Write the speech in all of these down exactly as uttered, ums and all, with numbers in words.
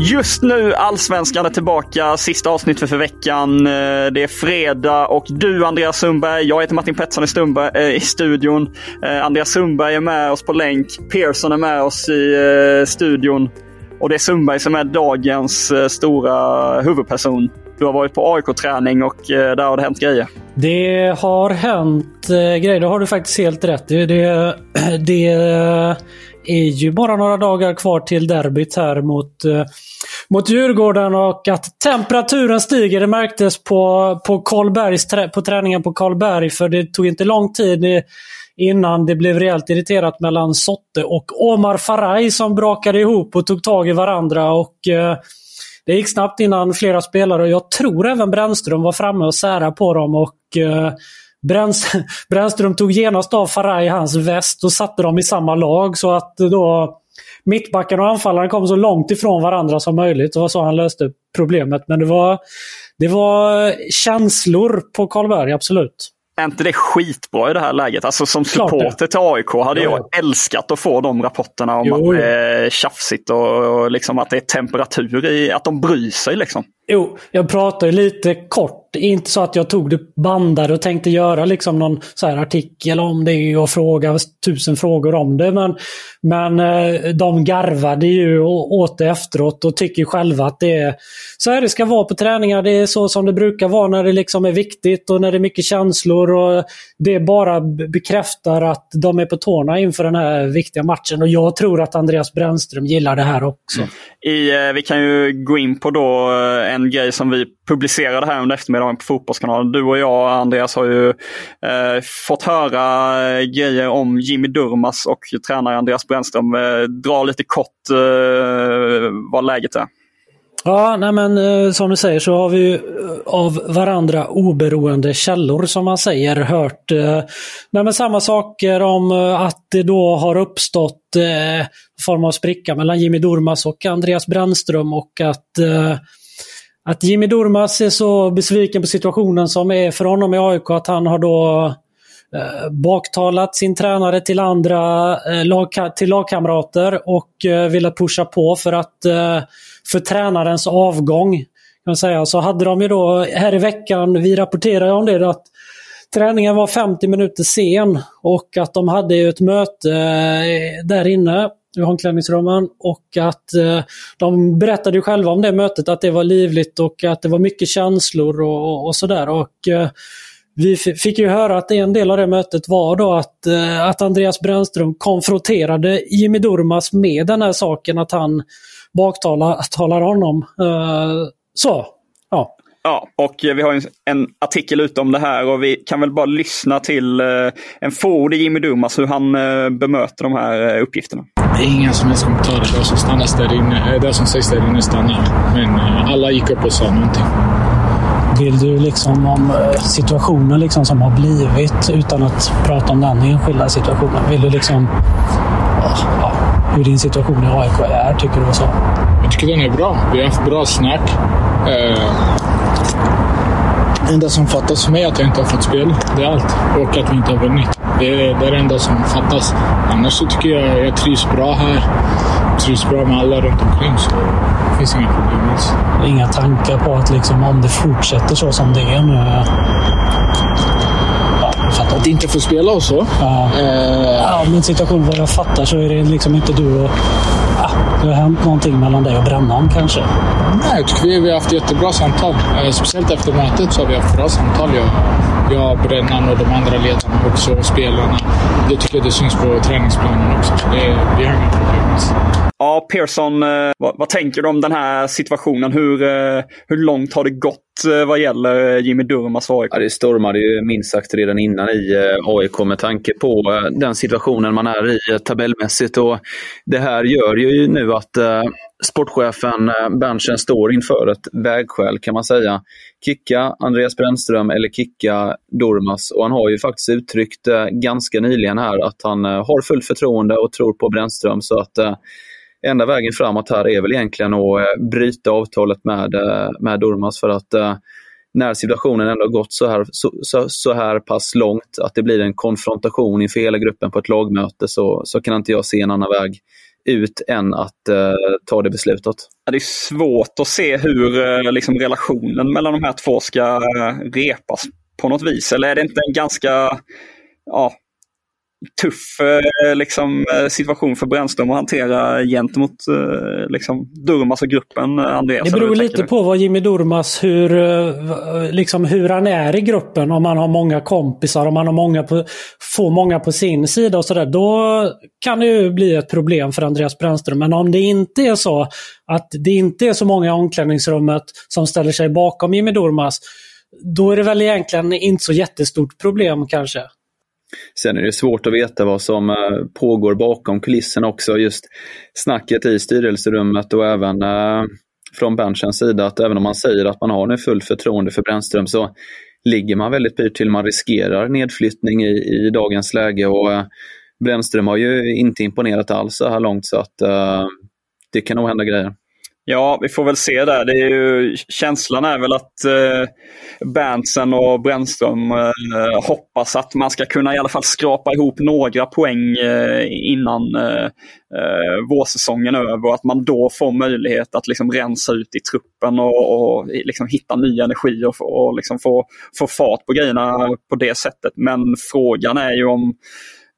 Just nu, Allsvenskan är tillbaka. Sista avsnitt för, för veckan. Det är fredag och du, Andreas Sundberg. Jag heter Martin Pettersson i, Stumberg, eh, i studion. eh, Andreas Sundberg är med oss på länk. Persson är med oss i eh, studion. Och det är Sundberg som är dagens eh, stora huvudperson. Du har varit på A I K-träning och eh, där har det hänt grejer. Det har hänt eh, grejer, det har du faktiskt helt rätt. Det, det, det är ju bara några dagar kvar till derbyt här mot... Eh, mot Djurgården, och att temperaturen stiger, det märktes på, på, Karlbergs, på träningen på Karlberg, för det tog inte lång tid innan det blev rejält irriterat mellan Sotte och Omar Faraj som brakade ihop och tog tag i varandra, och eh, det gick snabbt innan flera spelare, och jag tror även Brännström var framme och sära på dem, och eh, Brännström tog genast av Faraj hans väst och satte dem i samma lag, så att då mittbacken och anfallaren kom så långt ifrån varandra som möjligt, och så han löste problemet. Men det var, det var känslor på Karlberg, absolut. Är inte det skitbra i det här läget? Alltså som supporter till A I K hade ja. jag älskat att få de rapporterna om jo, att det är tjafsigt och, och liksom att det är temperatur i, att de bryr sig liksom. Jo, jag pratade lite kort. Inte så att jag tog det bandade och tänkte göra liksom någon så här artikel om det och fråga tusen frågor om det. Men, men de garvade ju åt det efteråt och tycker själva att det är så här det ska vara på träningar. Det är så som det brukar vara när det liksom är viktigt och när det är mycket känslor. Och det bara bekräftar att de är på tårna inför den här viktiga matchen. Och jag tror att Andreas Bränström gillar det här också. Mm. I, vi kan ju gå in på då en en grej som vi publicerade här under eftermiddagen på Fotbollskanalen. Du och jag, Andreas, har ju eh, fått höra grejer om Jimmy Durmaz och tränare Andreas Bränström. Eh, dra lite kort eh, vad läget är. Ja, nej men eh, som du säger så har vi av varandra oberoende källor, som man säger, hört eh, nej men samma saker om eh, att det då har uppstått eh, form av spricka mellan Jimmy Durmaz och Andreas Bränström, och att eh, Att Jimmy Durmaz är så besviken på situationen som är för honom i A I K att han har då eh, baktalat sin tränare till andra eh, lag, till lagkamrater och eh, ville pusha på för att eh, för tränarens avgång, kan man säga. Så hade de ju då här i veckan, vi rapporterade om det, att träningen var femtio minuter sen och att de hade ett möte eh, där inne i omklädningsrummen, och att eh, de berättade ju själva om det mötet, att det var livligt och att det var mycket känslor och, och sådär, och eh, vi f- fick ju höra att en del av det mötet var då att, eh, att Andreas Bränström konfronterade Jimmy Durmaz med den här saken, att han baktalar honom eh, så, ja. Ja, och vi har en, en artikel utom det här, och vi kan väl bara lyssna till eh, en förord i Jimmy Durmaz hur han eh, bemöter de här eh, uppgifterna. Det är ingen som helst kommentarer, det som stannas där inne, det som sägs där inne stannar, men eh, alla gick upp och sa någonting. Vill du liksom om eh, situationen liksom som har blivit, utan att prata om den enskilda situationen, vill du liksom oh, oh, hur din situation i A I K är, tycker du så? Jag tycker den är bra, vi har haft bra snack. Eh, Det enda som fattas för mig är att jag inte har fått spel. Det är allt. Och att vi inte har vunnit. Det är det enda som fattas. Annars så tycker jag jag trivs bra här. Jag trivs bra med alla runt omkring, så det finns inga problem alls. Inga tankar på att liksom, om det fortsätter så som det är nu, att inte få spela och så. Ja, eh. ja men situationen vad jag fattar så är det liksom inte du och... Ah, det har hänt någonting mellan dig och Brännan kanske? Nej, jag tycker vi, vi har haft jättebra samtal. Eh, speciellt efter mötet så har vi haft bra samtal. Jag, jag Brännan och de andra ledarna också, och spelarna. Det tycker jag det syns på träningsplanen också. Det, det är inga problem. Ja, Persson, vad, vad tänker du om den här situationen? Hur, hur långt har det gått vad gäller Jimmy Durmaz A I K? Ja, det stormade ju minst sagt redan innan i A I K med tanke på den situationen man är i tabellmässigt. Och det här gör ju nu att sportchefen Brännström står inför ett vägskäl, kan man säga. Kicka Andreas Bränström eller kicka Durmaz. Och han har ju faktiskt uttryckt ganska nyligen här att han har fullt förtroende och tror på Bränström, så att enda vägen framåt här är väl egentligen att bryta avtalet med, med Durmaz, för att när situationen ändå gått så här, så, så, så här pass långt att det blir en konfrontation inför hela gruppen på ett lagmöte, så, så kan inte jag se en annan väg ut än att eh, ta det beslutet. Det är svårt att se hur eh, liksom relationen mellan de här två ska eh, repas på något vis, eller är det inte en ganska... ja, tuff eh, liksom, situation för Brännström att hantera gentemot eh, liksom, Durmaz och gruppen, Andreas? Det beror lite på vad Jimmy Durmaz, hur, eh, liksom, hur han är i gruppen, om han har många kompisar, om han har många på, får många på sin sida och sådär, då kan det ju bli ett problem för Andreas Brännström. Men om det inte är så, att det inte är så många i omklädningsrummet som ställer sig bakom Jimmy Durmaz, då är det väl egentligen inte så jättestort problem kanske. Sen är det svårt att veta vad som pågår bakom kulissen också, just snacket i styrelserummet och även från Brännströms sida, att även om man säger att man har nu full förtroende för Brännström så ligger man väldigt pyrt till, man riskerar nedflyttning i, i dagens läge, och Brännström har ju inte imponerat alls så här långt, så att uh, det kan nog hända grejer. Ja, vi får väl se där. Det är ju, känslan är väl att eh, Bernsen och Brännström eh, hoppas att man ska kunna i alla fall skrapa ihop några poäng eh, innan eh, vårsäsongen över, och att man då får möjlighet att liksom rensa ut i truppen och, och liksom hitta ny energi och, och liksom få, få fart på grejerna på det sättet. Men frågan är ju om,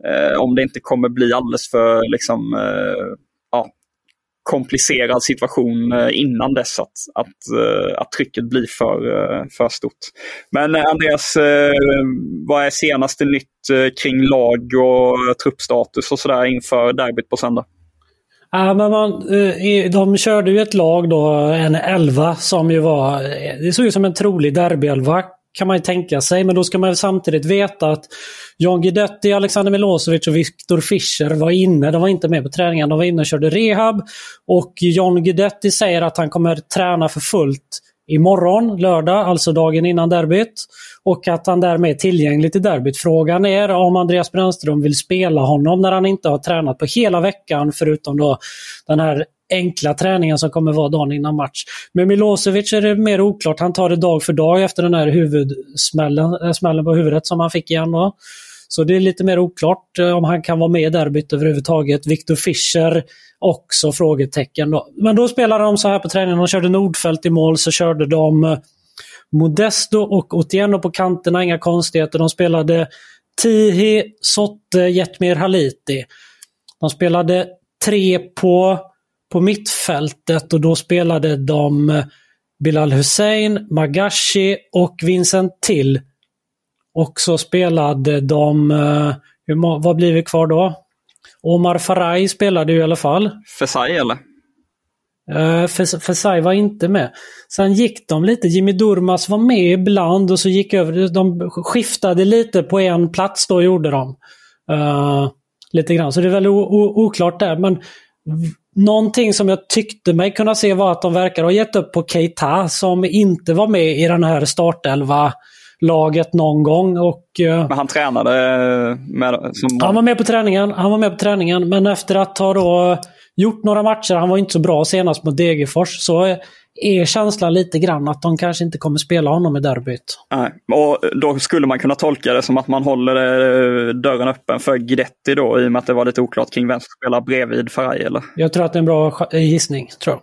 eh, om det inte kommer bli alldeles för... liksom, eh, ja, komplicerad situation innan dess att, att, att trycket blir för, för stort. Men Andreas, vad är senaste nytt kring lag och truppstatus och sådär inför derbyt på söndag? Ja, men man, de körde ju ett lag då, en elva som ju var, det såg ju som en trolig derbyelva kan man ju tänka sig, men då ska man samtidigt veta att John Guidetti, Alexander Milosevic och Victor Fischer var inne, de var inte med på träningen, de var inne och körde rehab, och John Guidetti säger att han kommer träna för fullt imorgon, lördag, alltså dagen innan derbyt, och att han därmed är tillgänglig till derbyt. Frågan är om Andreas Bränström vill spela honom när han inte har tränat på hela veckan, förutom då den här enkla träningen som kommer vara dagen innan match. Men Milosevic är det mer oklart. Han tar det dag för dag efter den här huvudsmällen smällen på huvudet som han fick igen då. Så det är lite mer oklart om han kan vara med i derbyt överhuvudtaget. Victor Fischer också frågetecken då. Men då spelade de så här på träningen. De körde Nordfält i mål, så körde de Modesto och Otieno på kanterna. Inga konstigheter. De spelade Tihi, Sotte, Jetmir Haliti. De spelade tre på på mittfältet, och då spelade de Bilal Hussein, Magashi och Vincent Till. Och så spelade de, hur må, vad blir vi kvar då? Omar Faraj spelade ju i alla fall. Fesai eller? Uh, Fes- Fesai var inte med. Sen gick de lite, Jimmy Durmaz var med ibland och så gick över, de skiftade lite på en plats då gjorde de. Uh, lite grann, så det är väl o- o- oklart där, men någonting som jag tyckte mig kunna se var att de verkar ha gett upp på Keita, som inte var med i den här startelva-laget någon gång. Och, men han tränade med, som... Han var med på träningen, han var med på träningen, men efter att ha då gjort några matcher, han var inte så bra senast mot Degerfors, så är känslan lite grann att de kanske inte kommer spela honom i derbyt. Nej, och då skulle man kunna tolka det som att man håller dörren öppen för Guidetti då, i och med att det var lite oklart kring vem som spelar bredvid Faraj, eller? Jag tror att det är en bra gissning, tror jag.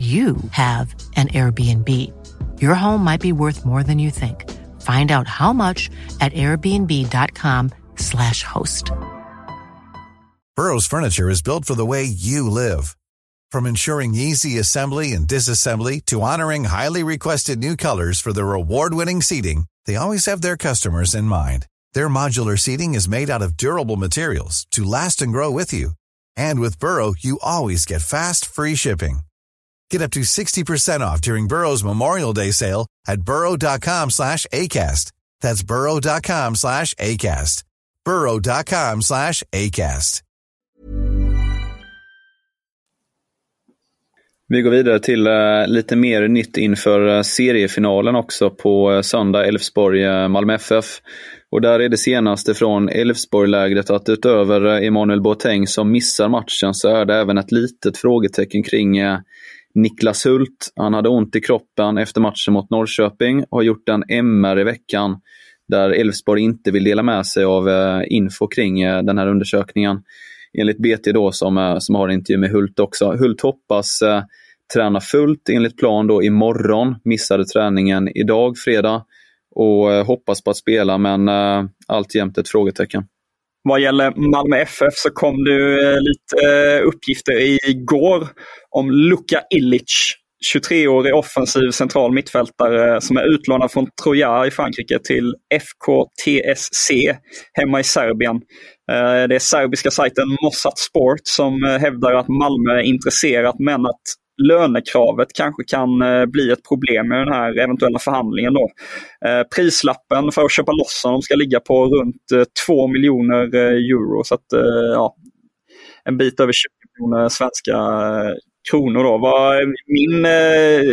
you have an Airbnb. Your home might be worth more than you think. Find out how much at airbnb.com slash host. Burrow's furniture is built for the way you live. From ensuring easy assembly and disassembly to honoring highly requested new colors for their award-winning seating, they always have their customers in mind. Their modular seating is made out of durable materials to last and grow with you. And with Burrow, you always get fast, free shipping. Get up to sixty percent off during Burrow's Memorial Day sale at burrow.com slash ACAST. That's burrow.com slash ACAST. burrow.com slash ACAST. Vi går vidare till uh, lite mer nytt inför uh, seriefinalen också på uh, söndag, Elfsborg, uh, Malmö F F. Och där är det senaste från Elfsborg-lägret att utöver uh, Emmanuel Boateng som missar matchen, så är det även ett litet frågetecken kring uh, Niklas Hult. Han hade ont i kroppen efter matchen mot Norrköping och har gjort en M R i veckan där Elfsborg inte vill dela med sig av info kring den här undersökningen. Enligt B T då, som, som har intervju med Hult också. Hult hoppas eh, träna fullt enligt plan då imorgon. Missade träningen idag, fredag, och eh, hoppas på att spela, men eh, alltjämt ett frågetecken. Vad gäller Malmö F F så kom det lite uppgifter igår om Luka Ilić, tjugotre-årig offensiv central mittfältare som är utlånad från Troja i Frankrike till F K T S C hemma i Serbien. Det är serbiska sajten Mossad Sport som hävdar att Malmö är intresserat, men att lönekravet kanske kan bli ett problem med den här eventuella förhandlingen då. Prislappen för att köpa loss honom ska ligga på runt två miljoner euro, så att ja, en bit över tjugo miljoner svenska kronor då. Min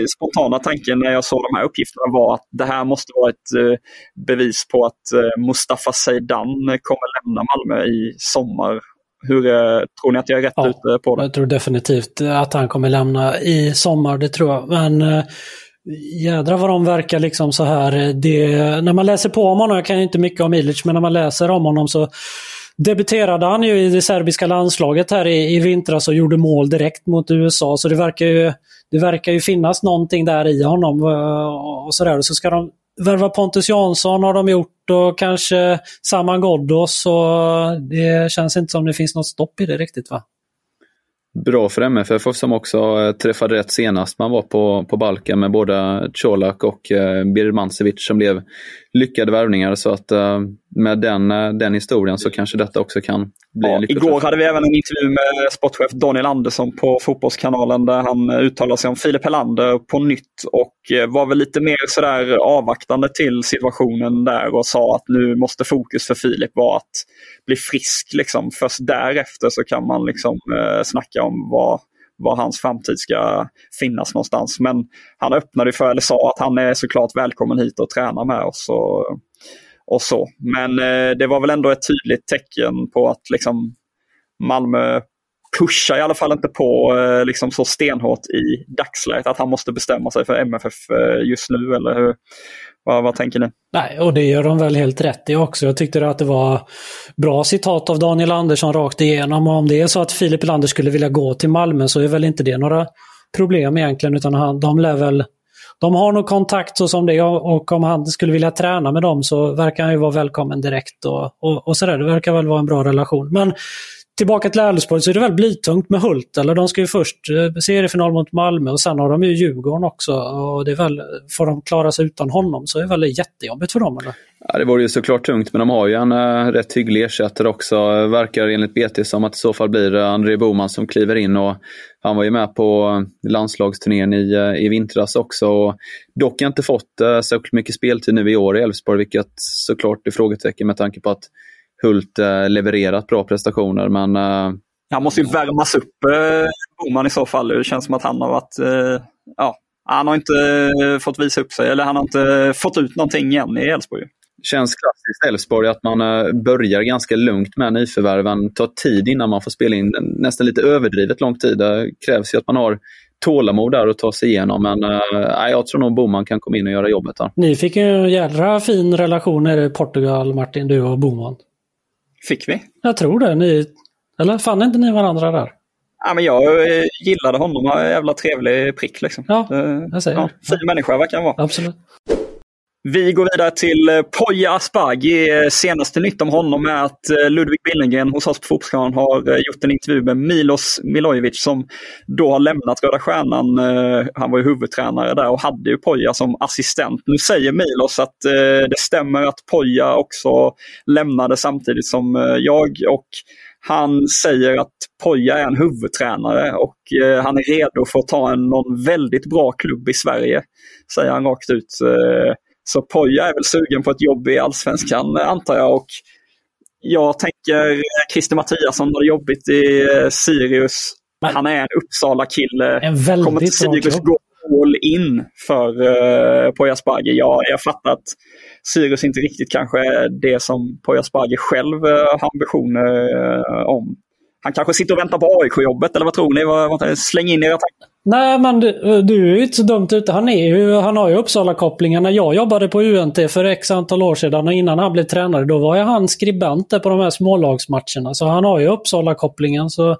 spontana tanke när jag såg de här uppgifterna var att det här måste vara ett bevis på att Mustafa Zeidan kommer lämna Malmö i sommar. Hur tror ni att jag är rätt ja, ute på det? Jag tror definitivt att han kommer lämna i sommar, det tror jag. Men jädra vad de verkar liksom så här. Det, när man läser på om honom, jag kan ju inte mycket om Ilić, men när man läser om honom så debuterade han ju i det serbiska landslaget här i, i vintras och gjorde mål direkt mot U S A. Så det verkar ju, det verkar ju finnas någonting där i honom. Och så, där. Så ska de värva Pontus Jansson, har de gjort, och kanske Saman Ghoddos, så det känns inte som det finns något stopp i det riktigt, va? Bra för M F F som också träffade rätt senast. Man var på, på Balkan med både Colak och eh, Birmancevic som blev lyckade värvningar. Så att eh, med den, den historien så kanske detta också kan bli ja, lyckligt. Igår hade vi även en intervju med sportchef Daniel Andersson på Fotbollskanalen där han uttalade sig om Filip Helander på nytt och var väl lite mer sådär avvaktande till situationen där och sa att nu måste fokus för Filip vara att bli frisk. Liksom. Först därefter så kan man liksom eh, snacka om vad, vad hans framtid ska finnas någonstans. Men han öppnade för, eller sa att han är såklart välkommen hit och tränar med oss och, och så. Men eh, det var väl ändå ett tydligt tecken på att liksom, Malmö pushar i alla fall inte på eh, liksom så stenhårt i dagsläget att han måste bestämma sig för M F F eh, just nu, eller hur? Vad, vad tänker ni? Nej, och det gör de väl helt rätt i också. Jag tyckte att det var bra citat av Daniel Andersson rakt igenom. Och om det är så att Filip Helander skulle vilja gå till Malmö så är väl inte det några problem egentligen, utan han, de, lär väl, de har nog kontakt så som det, och om han skulle vilja träna med dem så verkar han ju vara välkommen direkt och, och, och sådär. Det verkar väl vara en bra relation. Men tillbaka till Elfsborg så är det väl blytungt med Hult, eller de ska ju först seriefinal mot Malmö och sen har de ju Djurgården också, och det är väl, får de klara sig utan honom så är det väl jättejobbigt för dem, eller? Ja, det var ju såklart tungt, men de har ju en äh, rätt hygglig ersättare också, verkar enligt B T som att det i så fall blir André Boman som kliver in, och han var ju med på landslagsturnén i, i vintras också, och dock inte fått äh, så mycket speltid nu i år i Elfsborg, vilket såklart är frågetecken med tanke på att Hult äh, levererat bra prestationer, men äh, han måste ju värmas upp äh, Boman i så fall. Det känns som att han har varit äh, ja, han har inte äh, fått visa upp sig, eller han har inte äh, fått ut någonting igen i Elfsborg. Känns klassiskt Elfsborg att man äh, börjar ganska lugnt med nyförvärven, tar tid innan man får spela in, nästan lite överdrivet lång tid. Det krävs ju att man har tålamod där och ta sig igenom, men äh, jag tror nog Boman kan komma in och göra jobbet här. Ni fick ju en jävla fin relation i Portugal, Martin, du och Boman. Fick vi? Jag tror det. Ni, eller fann inte ni varandra där? Ja, men jag gillade honom. Han var en jävla trevlig prick liksom. Ja, jag säger ja, fin ja. Människa verkar han vara. Absolut. Vi går vidare till Poya Asbaghi. Senaste nytt om honom är att Ludvig Billengren hos oss på Fotbollskanalen har gjort en intervju med Miloš Milojević som då har lämnat Röda Stjärnan. Han var ju huvudtränare där och hade ju Poya som assistent. Nu säger Milos att det stämmer att Poya också lämnade samtidigt som jag, och han säger att Poya är en huvudtränare och han är redo för att ta en någon väldigt bra klubb i Sverige, säger han rakt ut. Så Poya är väl sugen på ett jobb i Allsvenskan, antar jag. Och jag tänker Christer Mattiasson har jobbigt i Sirius. Men han är en Uppsala-kille. En väldigt kommer till Sirius gå all in för uh, Poya Asbaghi. Ja, jag fattar att Sirius inte riktigt kanske är det som Poya Asbaghi själv uh, har ambitioner uh, om. Han kanske sitter och väntar på A I K-jobbet, eller vad tror ni? Vad, vad, släng in era tankar. Nej, men du, du är ju inte så dumt ute. Han, är ju, han har ju Uppsala-kopplingar. När jag jobbade på U N T för x antal år sedan och innan han blev tränare, då var jag han skribent på de här smålagsmatcherna. Så han har ju Uppsala-kopplingen. Så,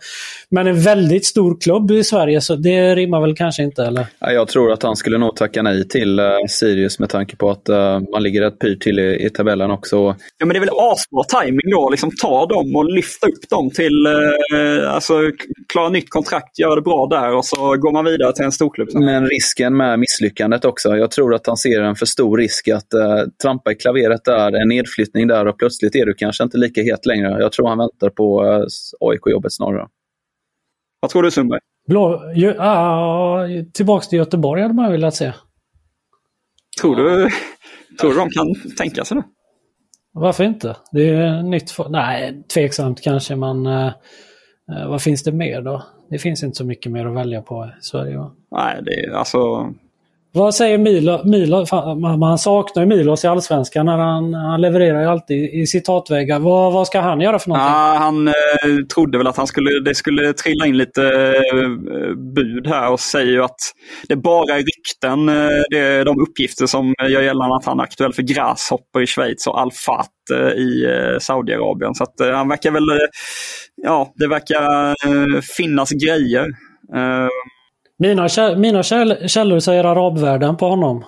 men en väldigt stor klubb i Sverige, så det rimmar väl kanske inte, eller? Jag tror att han skulle nog tacka nej till uh, Sirius med tanke på att uh, man ligger rätt pyr till i, i tabellen också. Ja, men det är väl asbra timing då. Liksom ta dem och lyfta upp dem till uh, alltså, klara nytt kontrakt, göra det bra där och så går man vidare till en storklubb. Men risken med misslyckandet också. Jag tror att han ser en för stor risk att eh, trampa i klaveret där, en nedflyttning där och plötsligt är du kanske inte lika het längre. Jag tror han väntar på eh, A I K-jobbet snarare. Vad tror du, Sundberg? Blå, ju, uh, tillbaks till Göteborg hade man velat se. Tror du, uh. tror du de kan tänka sig det? Varför inte? Det är nytt för, nej, tveksamt kanske, men uh, uh, vad finns det mer då? Det finns inte så mycket mer att välja på i Sverige. Va? Nej, det är alltså... Vad säger Milo? Milo fan, man saknar ju Milos i Allsvenskan. När han, han levererar ju alltid i citatvägar. Vad, vad ska han göra för någonting? Ja, han eh, trodde väl att han skulle, det skulle trilla in lite eh, bud här och säger ju att det bara är rykten. Eh, det är de uppgifter som gör gällande att han är aktuell för Grasshopper i Schweiz och Al-Fat eh, i eh, Saudiarabien. Så att, eh, han verkar väl... Eh, ja, det verkar eh, finnas grejer. Eh, Mina, käll- mina käll- källor säger arabvärlden på honom.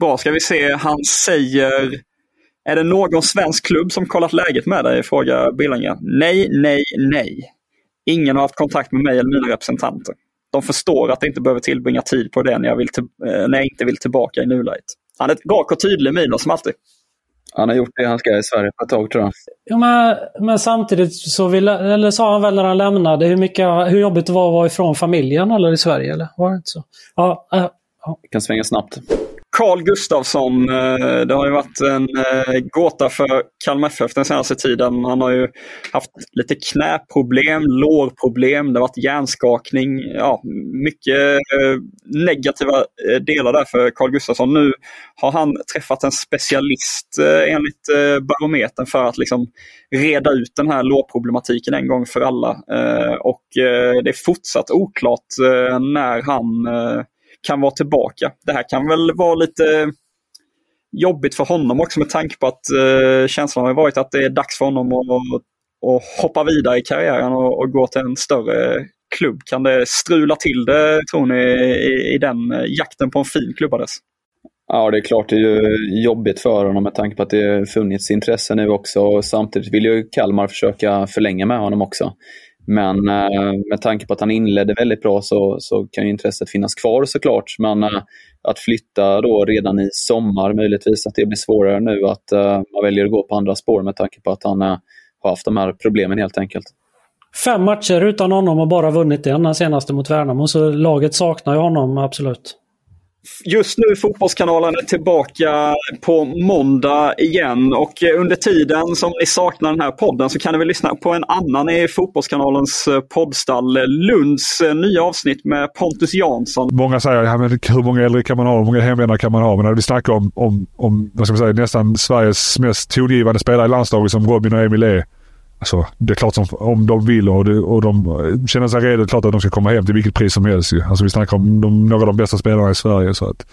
Bra, ska vi se. Han säger, är det någon svensk klubb som kollat läget med dig? Frågar Billingen. Nej, nej, nej. Ingen har haft kontakt med mig eller mina representanter. De förstår att jag inte behöver tillbringa tid på det när jag, vill till- när jag inte vill tillbaka i nuläget. Han är ett bra och tydlig Miloš som alltid. Han har gjort det han ska i Sverige på ett tag, tror jag. Ja, men, men samtidigt så vill, eller sa han väl när han lämnade hur, mycket, hur jobbigt det var att vara ifrån familjen eller i Sverige, eller var det inte så? Ja, äh, ja. Det kan svänga snabbt. Carl Gustafsson, det har ju varit en gåta för Kalmar F F den senaste tiden. Han har ju haft lite knäproblem, lårproblem, det har varit hjärnskakning. Ja, mycket negativa delar där för Carl Gustafsson. Nu har han träffat en specialist enligt Barometern för att liksom reda ut den här lårproblematiken en gång för alla. Och det är fortsatt oklart när han... kan vara tillbaka. Det här kan väl vara lite jobbigt för honom också med tanke på att eh, känslan har varit att det är dags för honom att, att hoppa vidare i karriären och, och gå till en större klubb. Kan det strula till det, tror ni, i, i den jakten på en fin klubbadress? Ja, det är klart det är ju jobbigt för honom med tanke på att det funnits intresse nu också, och samtidigt vill ju Kalmar försöka förlänga med honom också. Men med tanke på att han inledde väldigt bra så, så kan ju intresset finnas kvar såklart. Men att flytta då redan i sommar möjligtvis, att det blir svårare nu, att man väljer att gå på andra spår med tanke på att han har haft de här problemen helt enkelt. Fem matcher utan honom och bara vunnit en, den senaste mot Värnamo, så laget saknar ju honom absolut. Just nu Fotbollskanalen är tillbaka på måndag igen, och under tiden som ni saknar den här podden så kan ni väl lyssna på en annan i Fotbollskanalens poddstall, Lunds nya avsnitt med Pontus Jansson. Många säger ja, men hur många äldre kan man ha, hur många hemvändare kan man ha, men när vi snackar om, om, om vad ska man säga, nästan Sveriges mest tongivande spelare i landslaget som Robin och Emil är. Alltså, det är klart som, om de vill och de, och de känner sig redo, klart att de ska komma hem till vilket pris som helst. Alltså, vi snackar om de, några av de bästa spelarna i Sverige. Så att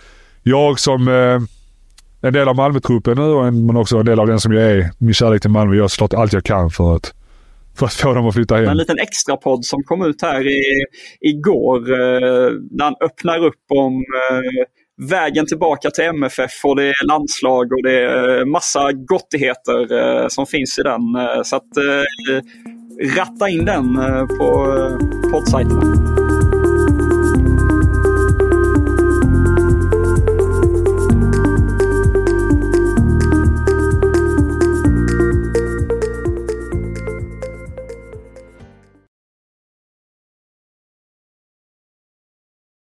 jag som eh, en del av Malmö-truppen nu, och en, men också en del av den som jag är, min kärlek till Malmö, jag slår allt jag kan för att, för att få dem att flytta hem. En liten extra podd som kom ut här i, igår eh, när han öppnar upp om... Eh, vägen tillbaka till M F F, och det är landslag och det är massa gottigheter som finns i den. Så att ratta in den på poddsajten.